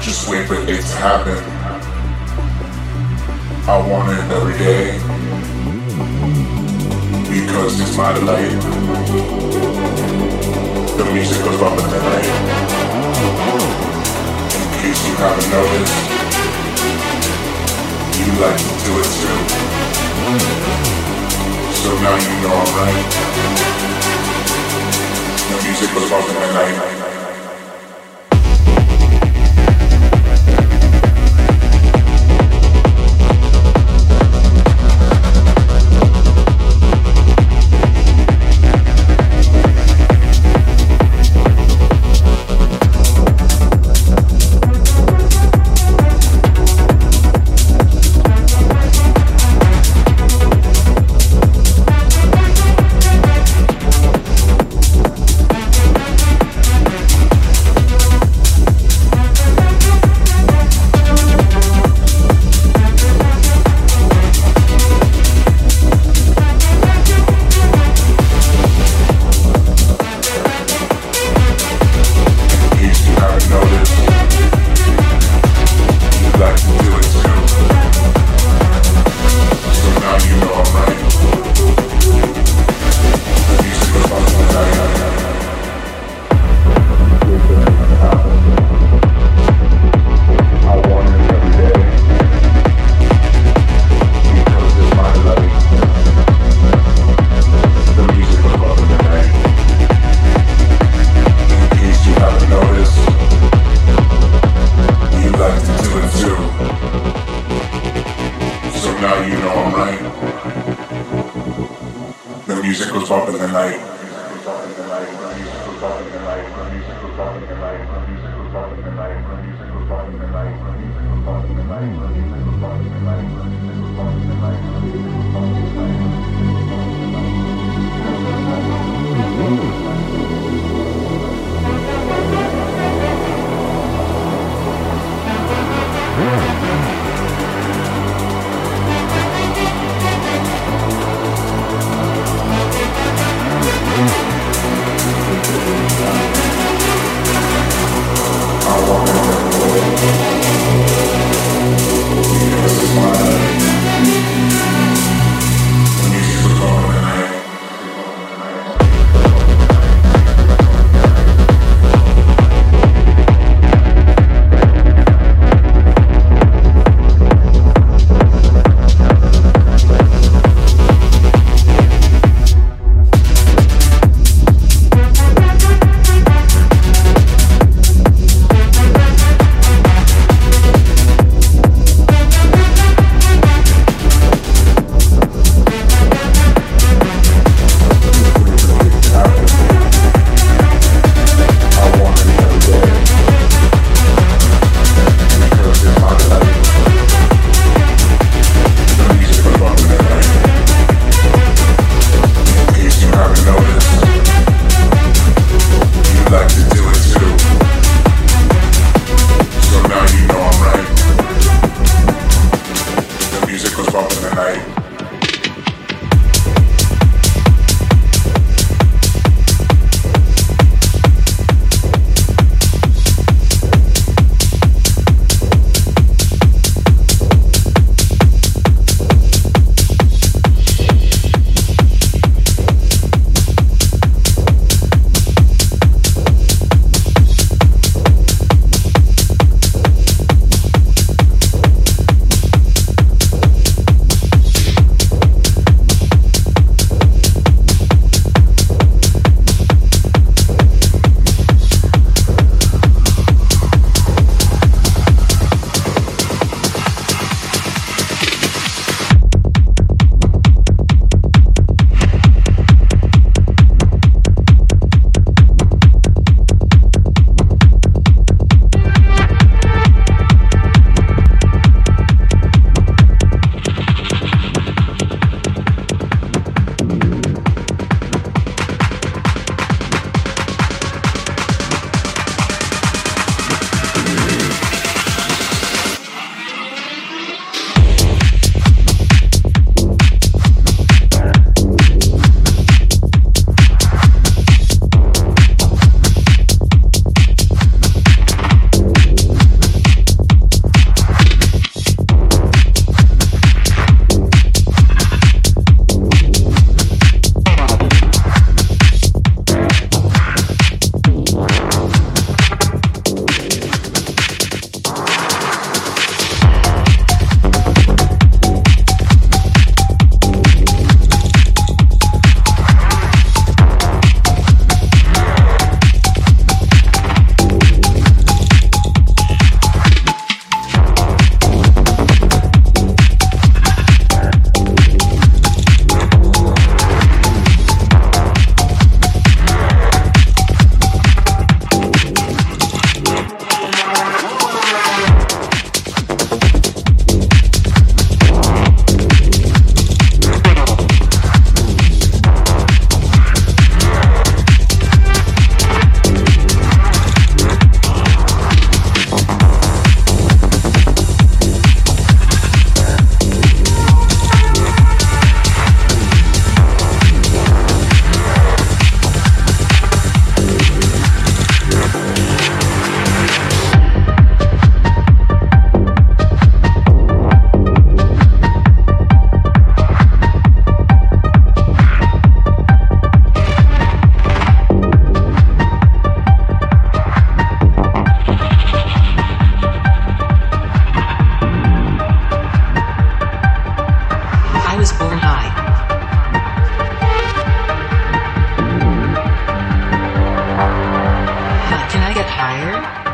Just wait for it to happen. I want it every day, because it's my delight. The music goes up in the night. In case you haven't noticed, you like to do it too. So now you know I'm right. The music goes up in the night. I fire.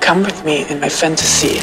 Come with me in my fantasy.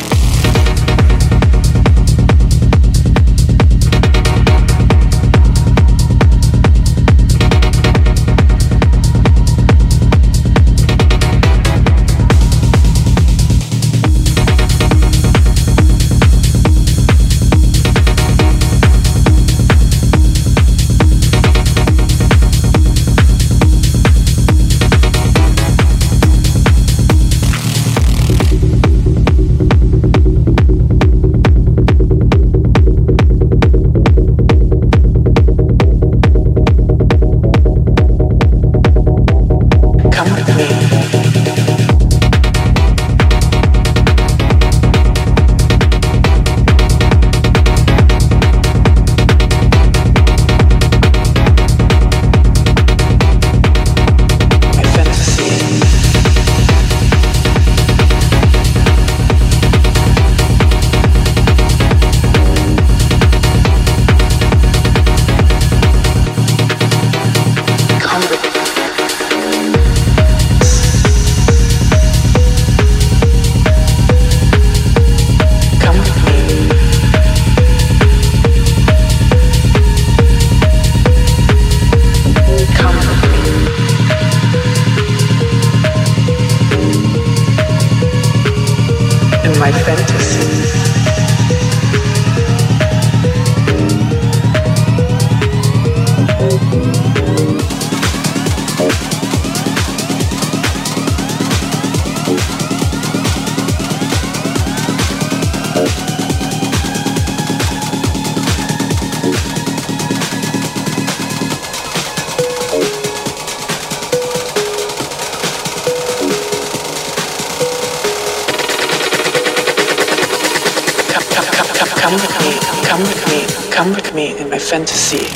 Come with me in my fantasy.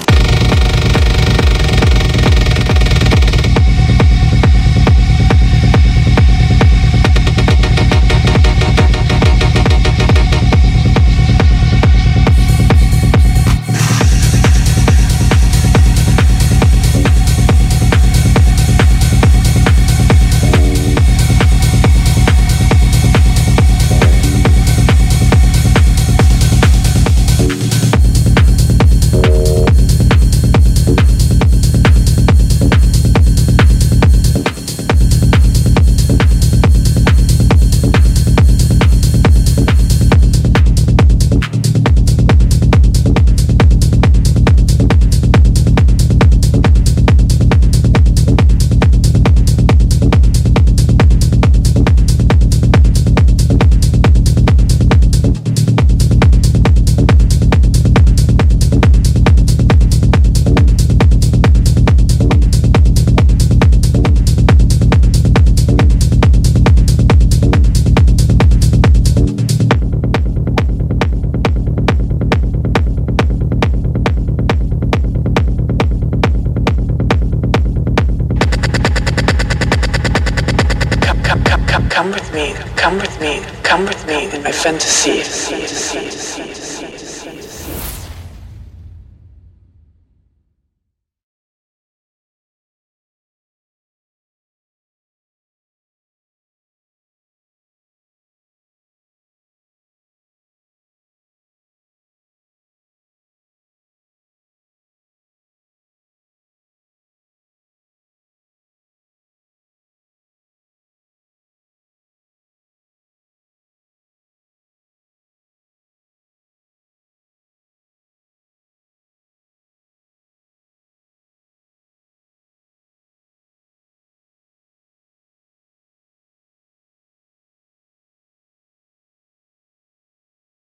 Come with me in my fantasy.